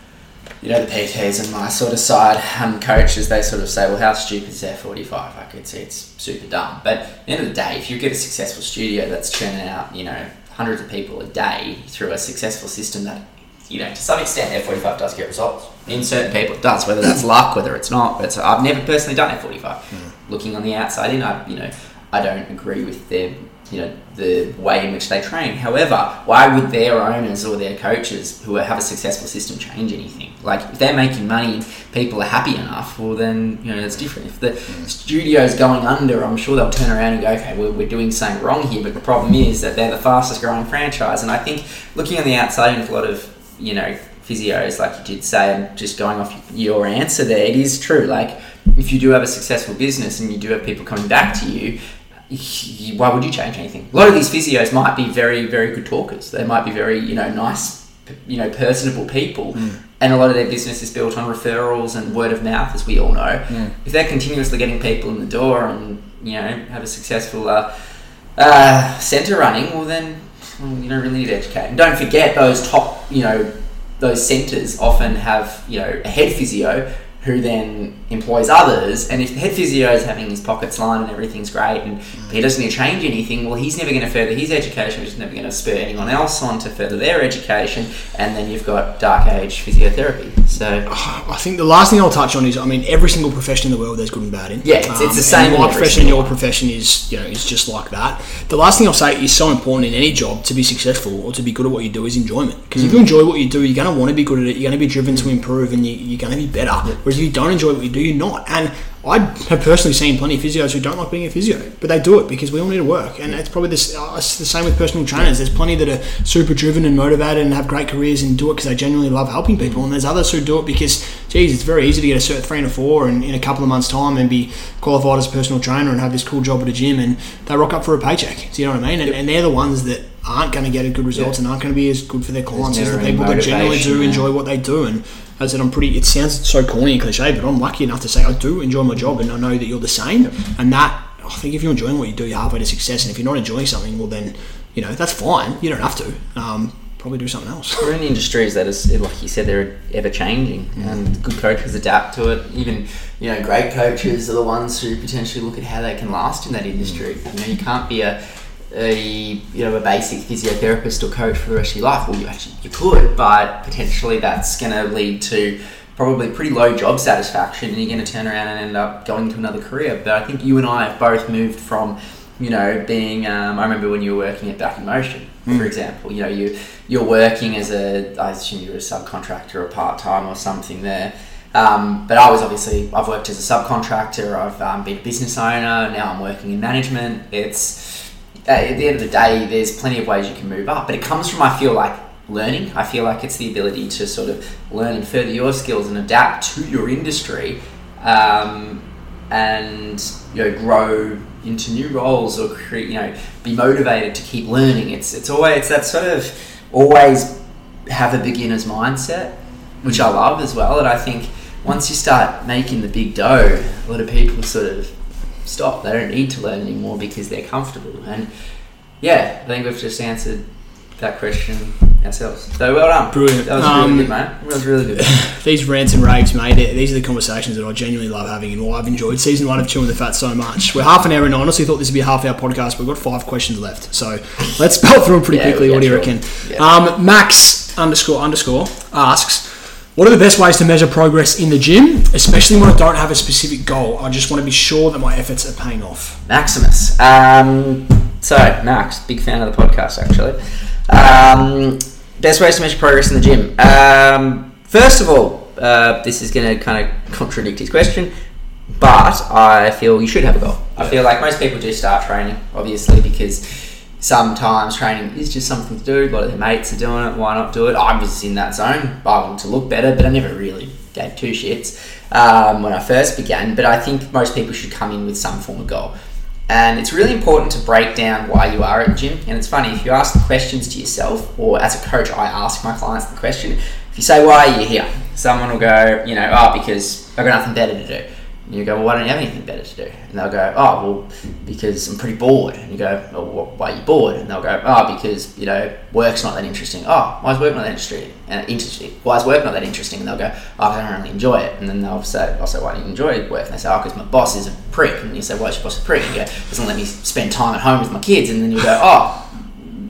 you know, the P Ts and my sort of side um, coaches, they sort of say, well, how stupid is F forty-five? Like it's it's super dumb. But at the end of the day, if you get a successful studio that's churning out, you know, hundreds of people a day through a successful system, that, you know, to some extent F forty-five does get results. In certain people it does, whether that's luck, whether it's not. But so I've never personally done F forty-five. Mm. Looking on the outside in, I, you know, I don't agree with their, you know, the way in which they train. However, why would their owners or their coaches who have a successful system change anything? Like if they're making money and people are happy enough, well then, you know, that's different. If the mm. studio's going under, I'm sure they'll turn around and go, okay, well, we're doing something wrong here. But the problem is that they're the fastest growing franchise. And I think looking on the outside, and a lot of, you know, physios, like you did say, and just going off your answer there, it is true. Like if you do have a successful business and you do have people coming back to you, why would you change anything? A lot of these physios might be very, very good talkers. They might be very, you know, nice, you know, personable people. Mm. And a lot of their business is built on referrals and word of mouth, as we all know. Mm. If they're continuously getting people in the door and you know, have a successful uh, uh, centre running, well then you don't really need to educate. And don't forget those top, you know, those centres often have, you know, a head physio who then employs others, and if the head physio is having his pockets lined and everything's great and mm. he doesn't need to change anything, well, he's never going to further his education, which is never going to spur anyone else on to further their education, and then you've got dark age physiotherapy. So I think the last thing I'll touch on is, I mean, every single profession in the world there's good and bad in. Yeah, it's, um, it's the same. My profession and your profession is, you know, is just like that. The last thing I'll say is, so important in any job to be successful or to be good at what you do is enjoyment, because mm. if you enjoy what you do, you're going to want to be good at it, you're going to be driven to improve, and you, you're going to be better. Yeah. Whereas if you don't enjoy what you do, you're not. And I have personally seen plenty of physios who don't like being a physio, but they do it because we all need to work. And it's probably this, uh, it's the same with personal trainers. There's plenty that are super driven and motivated and have great careers and do it because they genuinely love helping people. And there's others who do it because, geez, it's very easy to get a Cert three and a four and in a couple of months' time and be qualified as a personal trainer and have this cool job at a gym, and they rock up for a paycheck. Do you know what I mean? And, yep. and they're the ones that aren't going to get good results yeah. and aren't going to be as good for their clients as the people that generally do yeah. enjoy what they do. And I said, I'm pretty, it sounds so corny and cliche, but I'm lucky enough to say I do enjoy my job, and I know that you're the same. Yep. And that, I think if you're enjoying what you do, you're halfway to success. And if you're not enjoying something, well then, you know, that's fine. You don't have to. Um, probably do something else. We're in industries that is, like you said, they're ever changing, mm-hmm. and good coaches adapt to it. Even, you know, great coaches are the ones who potentially look at how they can last in that industry. Mm-hmm. You know, you can't be a, a you know a basic physiotherapist or coach for the rest of your life. Well, you actually you could, but potentially that's going to lead to probably pretty low job satisfaction, and you're going to turn around and end up going to another career. But I think you and I have both moved from, you know, being um, I remember when you were working at Back in Motion, mm. for example. You know, you you're working as a, I assume you were a subcontractor or part time or something there. Um, but I was obviously I've worked as a subcontractor. I've um, been a business owner. Now I'm working in management. It's at the end of the day, there's plenty of ways you can move up, but it comes from, I feel like, learning. I feel like it's the ability to sort of learn and further your skills and adapt to your industry, um, and, you know, grow into new roles or create, you know, be motivated to keep learning. It's it's always it's that sort of always have a beginner's mindset, which I love as well. And I think once you start making the big dough, a lot of people sort of stop. They don't need to learn anymore because they're comfortable. And yeah, I think we've just answered that question ourselves. So well done. Brilliant. That was um, really good, mate. That was really good. These rants and raves, mate, these are the conversations that I genuinely love having, and why I've enjoyed season one of Chewing the Fat so much. We're half an hour in. I honestly thought this would be a half hour podcast, but we've got five questions left. So let's spell through them pretty yeah, quickly. What do you reckon? Yeah. Um, Max underscore underscore asks, what are the best ways to measure progress in the gym, especially when I don't have a specific goal? I just want to be sure that my efforts are paying off. Maximus. Um, so, Max, big fan of the podcast, actually. Um, best ways to measure progress in the gym. Um, first of all, uh, this is going to kind of contradict his question, but I feel you should have a goal. I feel like most people do start training, obviously, because sometimes training is just something to do. A lot of their mates are doing it. Why not do it? I was in that zone. I wanted to look better, but I never really gave two shits um, when I first began. But I think most people should come in with some form of goal. And it's really important to break down why you are at the gym. And it's funny, if you ask the questions to yourself, or as a coach, I ask my clients the question. If you say, why are you here? Someone will go, you know, oh, because I've got nothing better to do. And you go, well, why don't you have anything better to do? And they'll go, oh, well, because I'm pretty bored. And you go, well, why are you bored? And they'll go, oh, because, you know, work's not that interesting. Oh, why is work not that interesting? And interesting. Why is work not that interesting? And they'll go, oh, I don't really enjoy it. And then they'll say, I'll say, why don't you enjoy work? And they say, oh, because my boss is a prick. And you say, why is your boss a prick? And you go, doesn't let me spend time at home with my kids. And then you go, oh,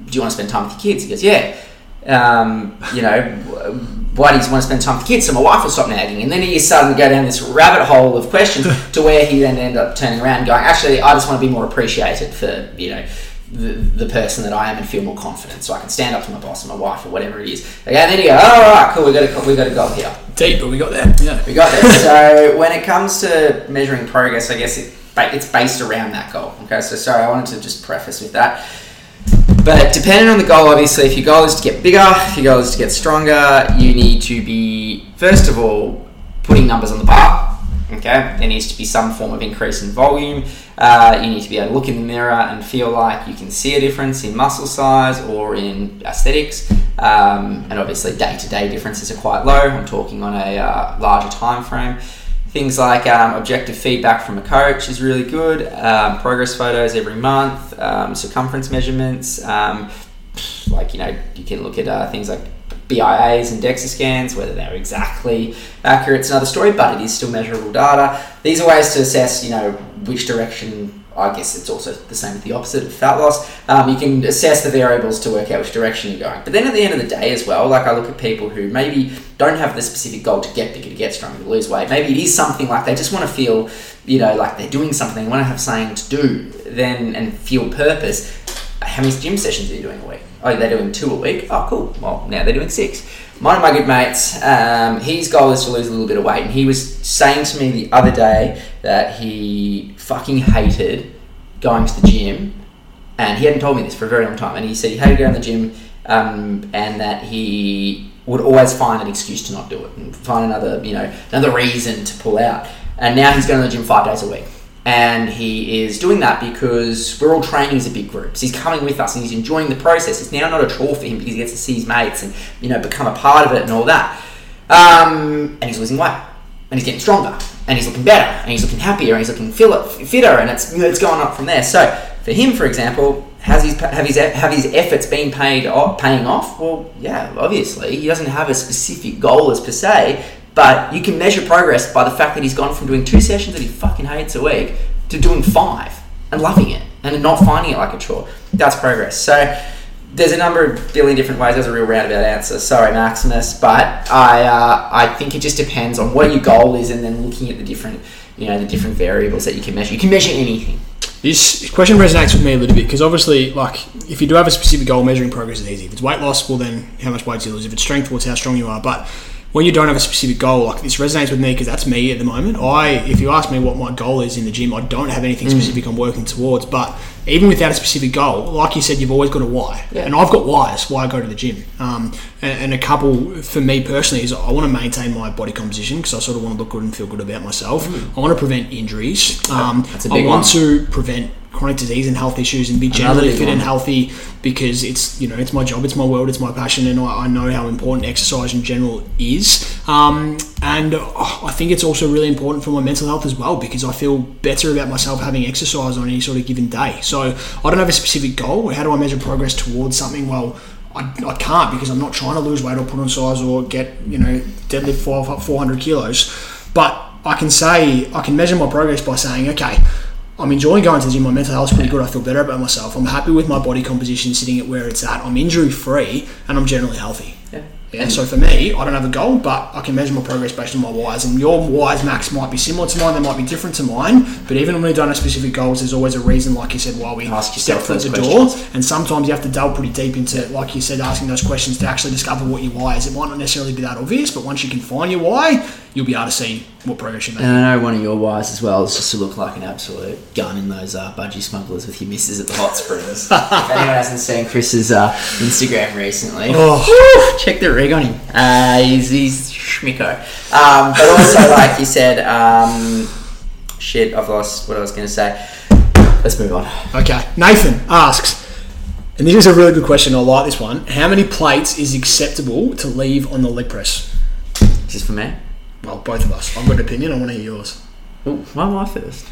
do you want to spend time with your kids? He goes, yeah. Um, you know, why do you want to spend time with kids? So my wife will stop nagging. And then he suddenly go down this rabbit hole of questions to where he then ended up turning around and going, actually, I just want to be more appreciated for, you know, the, the person that I am and feel more confident, so I can stand up to my boss and my wife or whatever it is. Okay, and then you go, oh, all right, cool, we got a, we got a goal here. Deep, but we got there. Yeah. We got there. So when it comes to measuring progress, I guess it, it's based around that goal. Okay, so sorry, I wanted to just preface with that. But depending on the goal, obviously, if your goal is to get bigger, if your goal is to get stronger, you need to be, first of all, putting numbers on the bar, okay? There needs to be some form of increase in volume. Uh, you need to be able to look in the mirror and feel like you can see a difference in muscle size or in aesthetics. Um, and obviously, day-to-day differences are quite low. I'm talking on a uh, larger time frame. Things like um, objective feedback from a coach is really good, um, progress photos every month, um, circumference measurements, um, like, you know, you can look at uh, things like B I As and DEXA scans, whether they're exactly accurate is another story, but it is still measurable data. These are ways to assess, you know, which direction, I guess it's also the same with the opposite of fat loss. Um, you can assess the variables to work out which direction you're going. But then at the end of the day as well, like I look at people who maybe don't have the specific goal to get bigger, to get stronger, to lose weight. Maybe it is something like they just want to feel, you know, like they're doing something, want to have something to do then and feel purpose. How many gym sessions are you doing a week? Oh, they're doing two a week. Oh, cool. Well, now they're doing six. One of my good mates, um, his goal is to lose a little bit of weight. And he was saying to me the other day that he fucking hated going to the gym. And he hadn't told me this for a very long time. And he said he hated going to the gym um, and that he would always find an excuse to not do it and find another, you know, another reason to pull out. And now he's going to the gym five days a week. And he is doing that because we're all training as a big group. So he's coming with us and he's enjoying the process. It's now not a chore for him because he gets to see his mates and, you know, become a part of it and all that. Um, and he's losing weight. And he's getting stronger. And he's looking better. And he's looking happier. And he's looking fitter. And it's, you know, it's going up from there. So for him, for example, has his, have his, have his efforts been paid off, paying off? Well, yeah, obviously. He doesn't have a specific goal as per se. But you can measure progress by the fact that he's gone from doing two sessions that he fucking hates a week to doing five and loving it and not finding it like a chore. That's progress. So there's a number of billion different ways. That's a real roundabout answer. Sorry, Maximus. But I uh, I think it just depends on what your goal is and then looking at the different, you know, the different variables that you can measure. You can measure anything. This question resonates with me a little bit because obviously, like, if you do have a specific goal, measuring progress is easy. If it's weight loss, well then how much weight do you lose? If it's strength, well it's how strong you are. But when you don't have a specific goal, like this resonates with me because that's me at the moment. I, if you ask me what my goal is in the gym, I don't have anything mm. specific I'm working towards. But even without a specific goal, like you said, you've always got a why. Yeah. And I've got whys, why I go to the gym. Um, and, and a couple for me personally is I want to maintain my body composition because I sort of want to look good and feel good about myself. Mm. I want to prevent injuries. Um, that's a big I want one. to prevent chronic disease and health issues and be generally fit one. and healthy because it's, you know, it's my job, it's my world, it's my passion, and I, I know how important exercise in general is. Um, and oh, I think it's also really important for my mental health as well because I feel better about myself having exercise on any sort of given day. So I don't have a specific goal. How do I measure progress towards something? Well, I, I can't because I'm not trying to lose weight or put on size or get, you know, deadlift four hundred kilos. But I can say, I can measure my progress by saying, okay, I'm enjoying going to the gym, my mental health's pretty good, I feel better about myself, I'm happy with my body composition sitting at where it's at, I'm injury free and I'm generally healthy. Yeah. Yeah, and so for me, I don't have a goal, but I can measure my progress based on my whys. And your whys, Max, might be similar to mine, they might be different to mine, but even when we don't have specific goals, there's always a reason, like you said, why we ask step through the door. And sometimes you have to delve pretty deep into, like you said, asking those questions to actually discover what your why is. It might not necessarily be that obvious, but once you can find your why, you'll be able to see what progress you make. And I know one of your whys as well is just to look like an absolute gun in those uh, budgie smugglers with your missus at the hot springs. If anyone hasn't seen Chris's uh, Instagram recently, oh, check the rig on him. Uh, he's, he's schmicko. Um, but also, like you said, um, shit, I've lost what I was going to say. Let's move on. Okay. Nathan asks, and this is a really good question. I like this one. How many plates is acceptable to leave on the leg press? Is this for me? Well, both of us. I've got an opinion. I want to hear yours. Ooh, why am I first?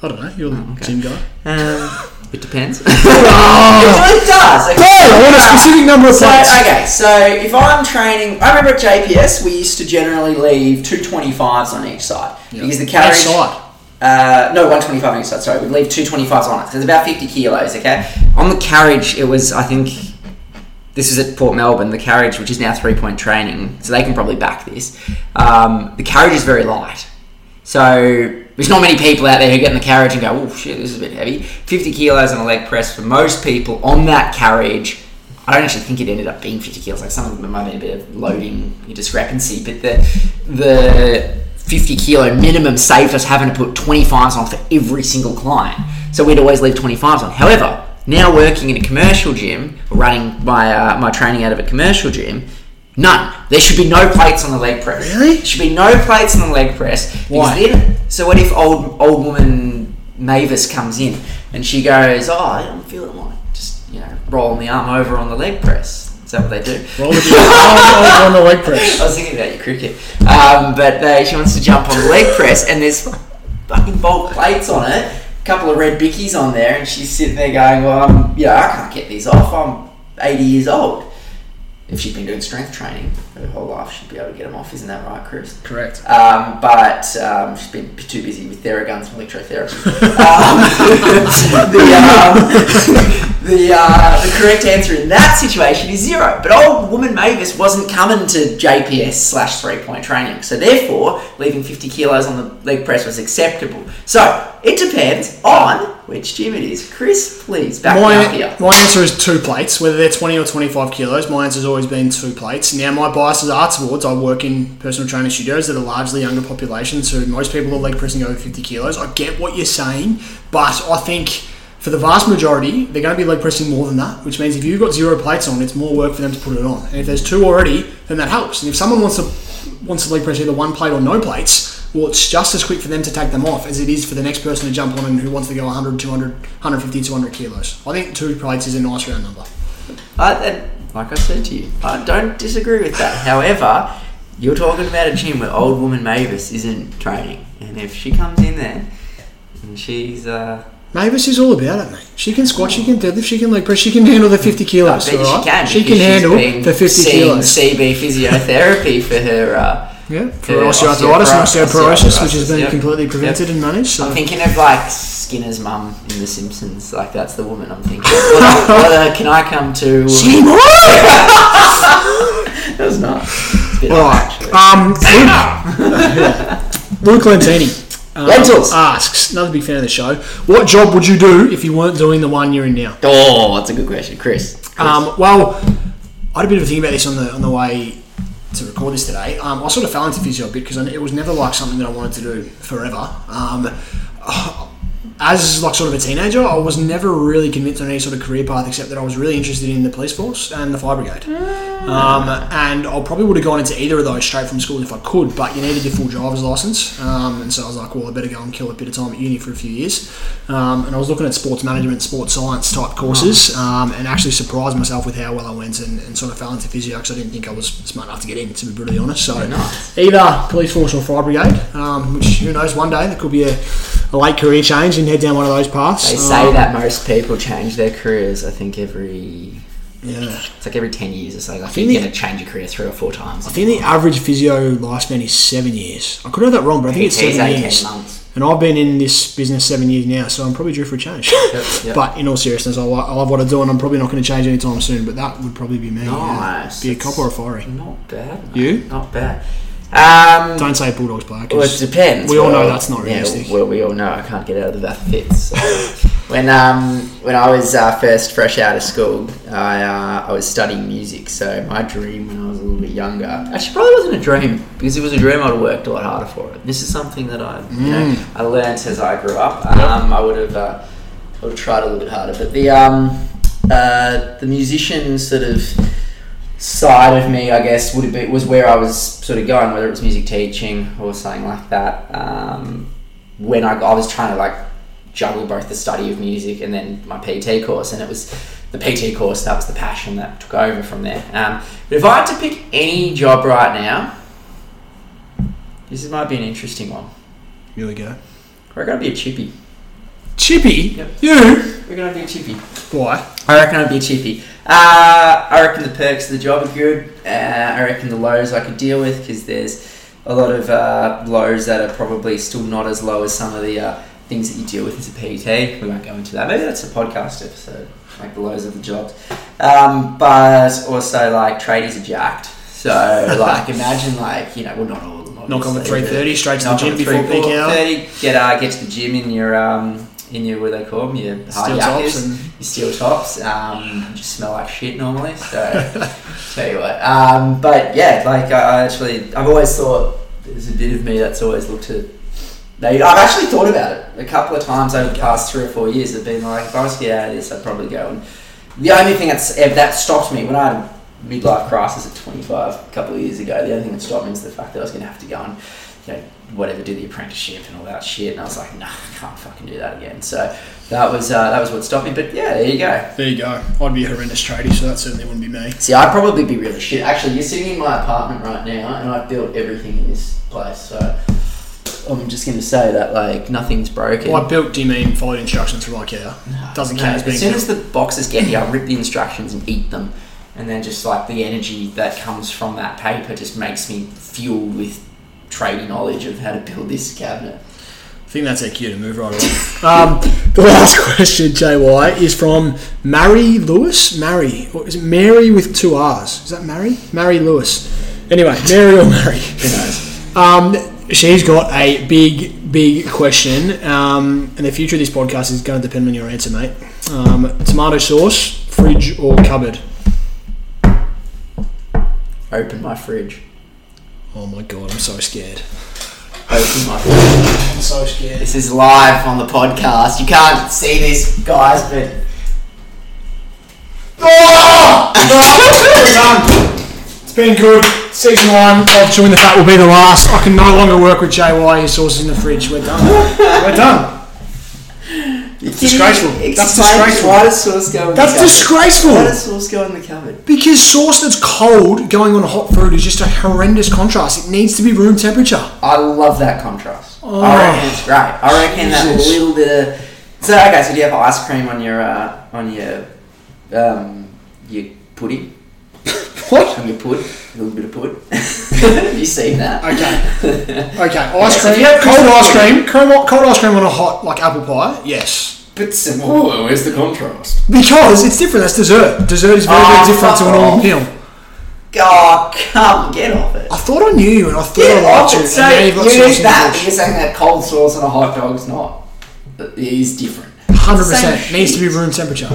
I don't know. You're the oh, okay. gym guy. Um, it depends. oh, it really does. Okay. No, I want a specific number of plates. So, okay, so if I'm training, I remember at J P S we used to generally leave two twenty-fives on each side yep. because the carriage. Each side. Uh, no, one twenty-five on each side. Sorry, we'd leave two twenty-fives on it. So it's about fifty kilos. Okay, on the carriage it was I think. This is at Port Melbourne, the carriage, which is now three point training, so they can probably back this. Um, the carriage is very light. So there's not many people out there who get in the carriage and go, oh, shit, this is a bit heavy. fifty kilos on a leg press for most people on that carriage. I don't actually think it ended up being fifty kilos. Like some of them might have been a bit of loading discrepancy, but the the fifty kilo minimum saved us having to put twenty-fives on for every single client. So we'd always leave twenty-fives on. However, now working in a commercial gym, running my uh, my training out of a commercial gym, none. There should be no plates on the leg press. Really? There should be no plates on the leg press. Why? Then, so what if old old woman Mavis comes in and she goes, oh, I don't feel it, I might just, you know, roll the arm over on the leg press. Is that what they do? Roll with you. Roll on the leg press. I was thinking about your cricket. Um, but they, she wants to jump on the leg press, and there's fucking bolt plates on it, a couple of red bickies on there, and she's sitting there going, well, I'm, you know, I can't get these off. I'm eighty years old. If she'd been doing strength training her whole life, she'd be able to get them off. Isn't that right, Chris? Correct. Um, but um, she's been too busy with Theraguns and electrotherapy. um, the, um, the, uh, the correct answer in that situation is zero. But old woman Mavis wasn't coming to J P S slash three point training. So therefore, leaving fifty kilos on the leg press was acceptable. So it depends on which gym it is. Chris, please, back my, me up here. My answer is two plates, whether they're twenty or twenty-five kilos. My answer's always been two plates. Now, my bias is art towards. I work in personal training studios that are largely younger populations, so most people are leg pressing over fifty kilos. I get what you're saying, but I think for the vast majority, they're going to be leg pressing more than that, which means if you've got zero plates on, it's more work for them to put it on. And if there's two already, then that helps. And if someone wants to, wants to leg press either one plate or no plates, well, it's just as quick for them to take them off as it is for the next person to jump on and who wants to go one hundred, two hundred, one fifty, two hundred kilos. I think two plates is a nice round number. Uh, and like I said to you, I don't disagree with that. However, you're talking about a gym where old woman Mavis isn't training. And if she comes in there and she's... Uh, Mavis is all about it, mate. She can squat, she can deadlift, she can leg press, she can handle the fifty kilos. I bet all right? She can. She can handle the fifty kilos. C B physiotherapy for her... Uh, Yeah, for osteoarthritis and osteoporosis, which has been yep. completely prevented yep. and managed. So. I'm thinking of like Skinner's mum in The Simpsons. Like that's the woman I'm thinking. Well, well, uh, can I come to? Skinner. That was nice. All right. Um, Luke Lentini um, asks, another big fan of the show. What job would you do if you weren't doing the one you're in now? Oh, that's a good question, Chris. Chris. Um, well, I had a bit of a think about this on the on the way to record this today. Um, I sort of fell into physio a bit because it was never like something that I wanted to do forever. Um, as like sort of a teenager, I was never really convinced on any sort of career path except that I was really interested in the police force and the fire brigade. Um, and I probably would have gone into either of those straight from school if I could, but you needed your full driver's license. Um, and so I was like, well, I better go and kill a bit of time at uni for a few years. Um, and I was looking at sports management, sports science type courses, um, and actually surprised myself with how well I went and, and sort of fell into physio because I didn't think I was smart enough to get in, to be brutally honest. So either police force or fire brigade, um, which who knows, one day there could be a, a late career change and head down one of those paths. They say um, that most people change their careers, I think, every... Yeah, it's like every ten years or so. Like I think you're going to change your career three or four times. I think the average physio lifespan is seven years. I could have that wrong, but I think it's seven years. Months. And I've been in this business seven years now, so I'm probably due for a change. Yep, yep. But in all seriousness, I love, I love what I do, and I'm probably not going to change anytime soon. But that would probably be me. Nice, yeah. Be a cop or a fiery. Not bad. Mate. You? Not bad. Um, Don't say Bulldogs black. Well, it depends. We all well, know that's not realistic. Yeah, well, we all know I can't get out of that fit. So. when um when I was uh, first fresh out of school, I uh, I was studying music. So my dream when I was a little bit younger, actually probably wasn't a dream because it was a dream I'd worked a lot harder for it. This is something that I mm. you know I learnt as I grew up. Um, I would have uh, would have tried a little bit harder, but the um uh the musician sort of side of me, I guess, would have been, was where I was sort of going, whether it was music teaching or something like that. Um, when I, I was trying to like juggle both the study of music and then my P T course, and it was the P T course that was the passion that took over from there. Um, but if I had to pick any job right now, this might be an interesting one. Here we go. We're going to be a chippy. Chippy? Yep. You? We're going to be a chippy. Why? I reckon I'd be a chippy. Uh, I reckon the perks of the job are good. Uh, I reckon the lows I could deal with because there's a lot of uh, lows that are probably still not as low as some of the uh, things that you deal with as a P T. We won't go into that. Maybe that's a podcast episode, like the lows of the jobs. Um, but also, like, tradies are jacked. So, like, imagine, like, you know, well, not all of them, obviously. Knock on at three thirty, straight to the gym before peak hour. Get, uh, get to the gym in your... Um, in your, what do they call them, your hard yackers, and your steel tops, um, just smell like shit normally, so tell you what. Um, but yeah, like I actually, I've always thought, there's a bit of me that's always looked at, I've actually thought about it a couple of times over the past three or four years. I've been like, if I was to get out of this, I'd probably go. And the only thing that's that stopped me, when I midlife crisis at twenty-five a couple of years ago. The only thing that stopped me is the fact that I was going to have to go and, you know, whatever, do the apprenticeship and all that shit. And I was like, nah, I can't fucking do that again. So that was uh, that was what stopped me. But yeah, there you go. There you go. I'd be a horrendous tradie, so that certainly wouldn't be me. See, I'd probably be really shit. Actually, you're sitting in my apartment right now, and I've built everything in this place. So I'm just going to say that, like, nothing's broken. Well, I built, do you mean followed instructions from IKEA? No, doesn't count no, as being. As soon as the boxes get here, I rip the instructions and eat them. And then just, like, the energy that comes from that paper just makes me fueled with tradie knowledge of how to build this cabinet. I think that's our cue to move right along. um, the last question, J Y, is from Mary Lewis. Mary. Or is it Mary with two R's? Is that Mary? Mary Lewis. Anyway, Mary or Mary. Who knows? Um, she's got a big, big question. Um, and the future of this podcast is going to depend on your answer, mate. Um, tomato sauce, fridge or cupboard? Open my fridge. Oh my god, I'm so scared. Open my fridge. I'm so scared. This is live on the podcast. You can't see this, guys, but. Oh! We're done. It's been good. Season one of Chewing the Fat will be the last. I can no longer work with J Y. His sauce is in the fridge. We're done. We're done. It's disgraceful. That's disgraceful. Why does sauce go in That's the disgraceful. Why does sauce go in the cupboard? Because sauce that's cold going on hot food is just a horrendous contrast. It needs to be room temperature. I love that contrast. Oh, I reckon it's great. I reckon Jesus. That little bit of. So okay, so do you have ice cream on your uh, on your um, your pudding? What? On your pudding, a little bit of pudding. Have you seen that? Okay. Okay. Ice cream. Yeah, cold ice cream. Cold, cold ice cream on a hot, like, apple pie. Yes. But simple. Oh, where's the contrast? Because it's different. That's dessert. Dessert is very, oh, very different to an normal meal. God, come get off it. I thought I knew you, and I thought yeah, I liked you. So you use that. You're saying that cold sauce on a hot dog is not. It is different. one hundred percent. Needs to be room temperature.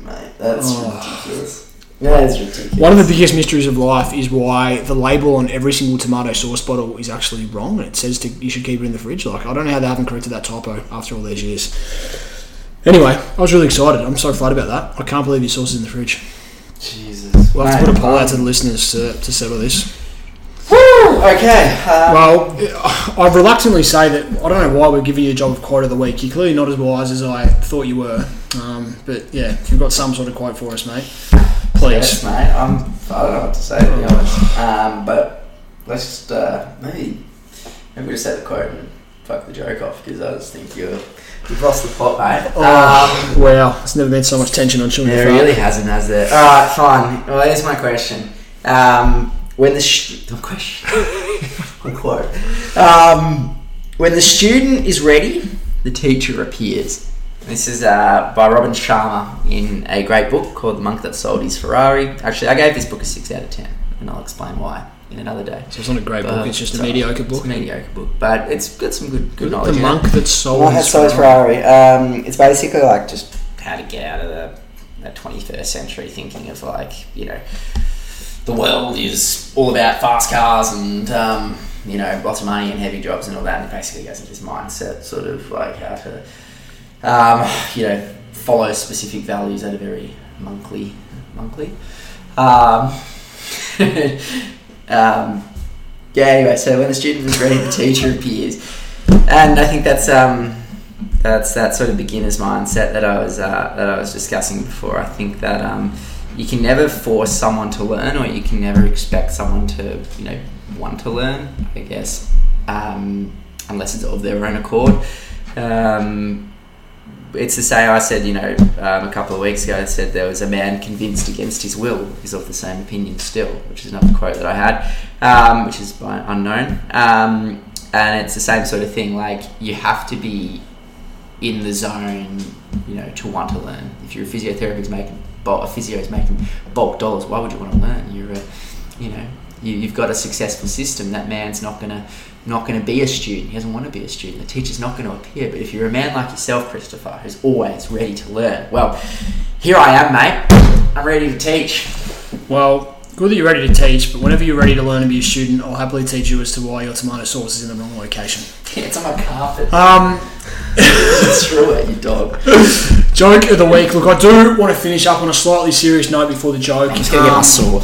Mate, that's oh. ridiculous. That is ridiculous. One of the biggest mysteries of life is why the label on every single tomato sauce bottle is actually wrong. It says to, you should keep it in the fridge. Like, I don't know how they haven't corrected that typo after all these years. Anyway, I was really excited. I'm so flattered about that. I can't believe your sauce is in the fridge. Jesus. We'll have to put a poll out to the listeners to, to settle this. Woo! Okay. Um, well, I reluctantly say that I don't know why we're giving you a job of quote of the week. You're clearly not as wise as I thought you were. Um, but yeah, if you've got some sort of quote for us, mate, please. Yes, mate. I'm, I don't know what to say, to be honest. Um, but let's just, uh, maybe, maybe we just say the quote and fuck the joke off, because I just think you're... You've lost the plot, mate. Oh, um, wow, it's never been so much tension on Chewing the Fat. It really hasn't, has there? All right, fine. Well, here's my question. Um, when the sh- not question, quote. Um, when the student is ready, the teacher appears. This is uh, by Robin Sharma in a great book called The Monk That Sold His Ferrari. Actually, I gave this book a six out of ten, and I'll explain why in another day. So it's not a great but book, it's just a mediocre book. It's a mediocre book, but it's got some good good knowledge. The Monk That Sold His Ferrari. Um, it's basically like just how to get out of the, the twenty-first century thinking of, like, you know, the world is all about fast cars and, um, you know, lots of money and heavy jobs and all that. And it basically goes into this mindset sort of like how to, um, you know, follow specific values that are very monkly. Monkly? Um... Um, yeah, anyway, so when the student is ready, the teacher appears. And I think that's um, that's that sort of beginner's mindset that I was uh, that I was discussing before. I think that um, you can never force someone to learn, or you can never expect someone to, you know, want to learn, I guess, um, unless it's of their own accord. Um, it's the say I said, you know, um, a couple of weeks ago, I said there was a man convinced against his will is of the same opinion still, which is another quote that I had, um, which is by Unknown. Um, and it's the same sort of thing, like, you have to be in the zone, you know, to want to learn. If you're a physiotherapist making, bulk, a physio is making bulk dollars, why would you want to learn? You're a, you know, you, you've got a successful system. That man's not going to, not going to be a student. He doesn't want to be a student. The teacher's not going to appear. But if you're a man like yourself, Christopher, who's always ready to learn, well, here I am, mate. I'm ready to teach. Well, good that you're ready to teach, but whenever you're ready to learn and be a student, I'll happily teach you as to why your tomato sauce is in the wrong location. Yeah, it's on my carpet. Um, Throw it, you dog. Joke of the week. Look, I do want to finish up on a slightly serious note before the joke. It's going to get us sore.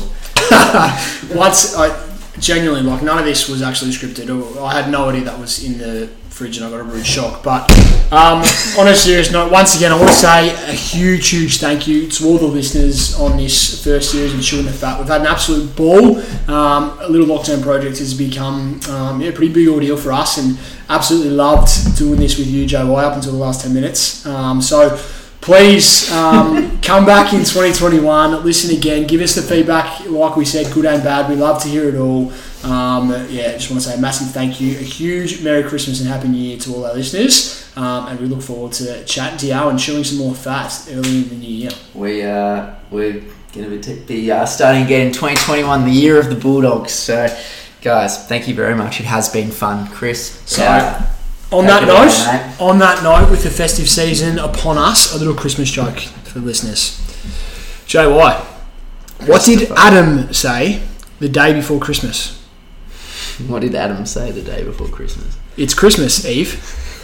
Once I genuinely, like, none of this was actually scripted. I had no idea that was in the fridge, and I got a rude shock. But um, on a serious note, once again, I want to say a huge, huge thank you to all the listeners on this first series of Chewing the Fat. We've had an absolute ball. Um, a little lockdown project has become um, yeah, a pretty big ordeal for us, and absolutely loved doing this with you, J Y, up until the last ten minutes. Um, so please um, come back in twenty twenty-one, listen again, give us the feedback, like we said, good and bad. We love to hear it all. Um, yeah, just want to say a massive thank you, a huge Merry Christmas and Happy New Year to all our listeners, um, and we look forward to chatting to you and chewing some more fat early in the new year. We, uh, we're going to be uh, starting again in twenty twenty-one, the year of the Bulldogs, so guys, thank you very much, it has been fun. Chris, so uh, on that note, on that note, with the festive season upon us, a little Christmas joke for the listeners. J Y, what did Adam say the day before Christmas? What did Adam say the day before Christmas? It's Christmas Eve.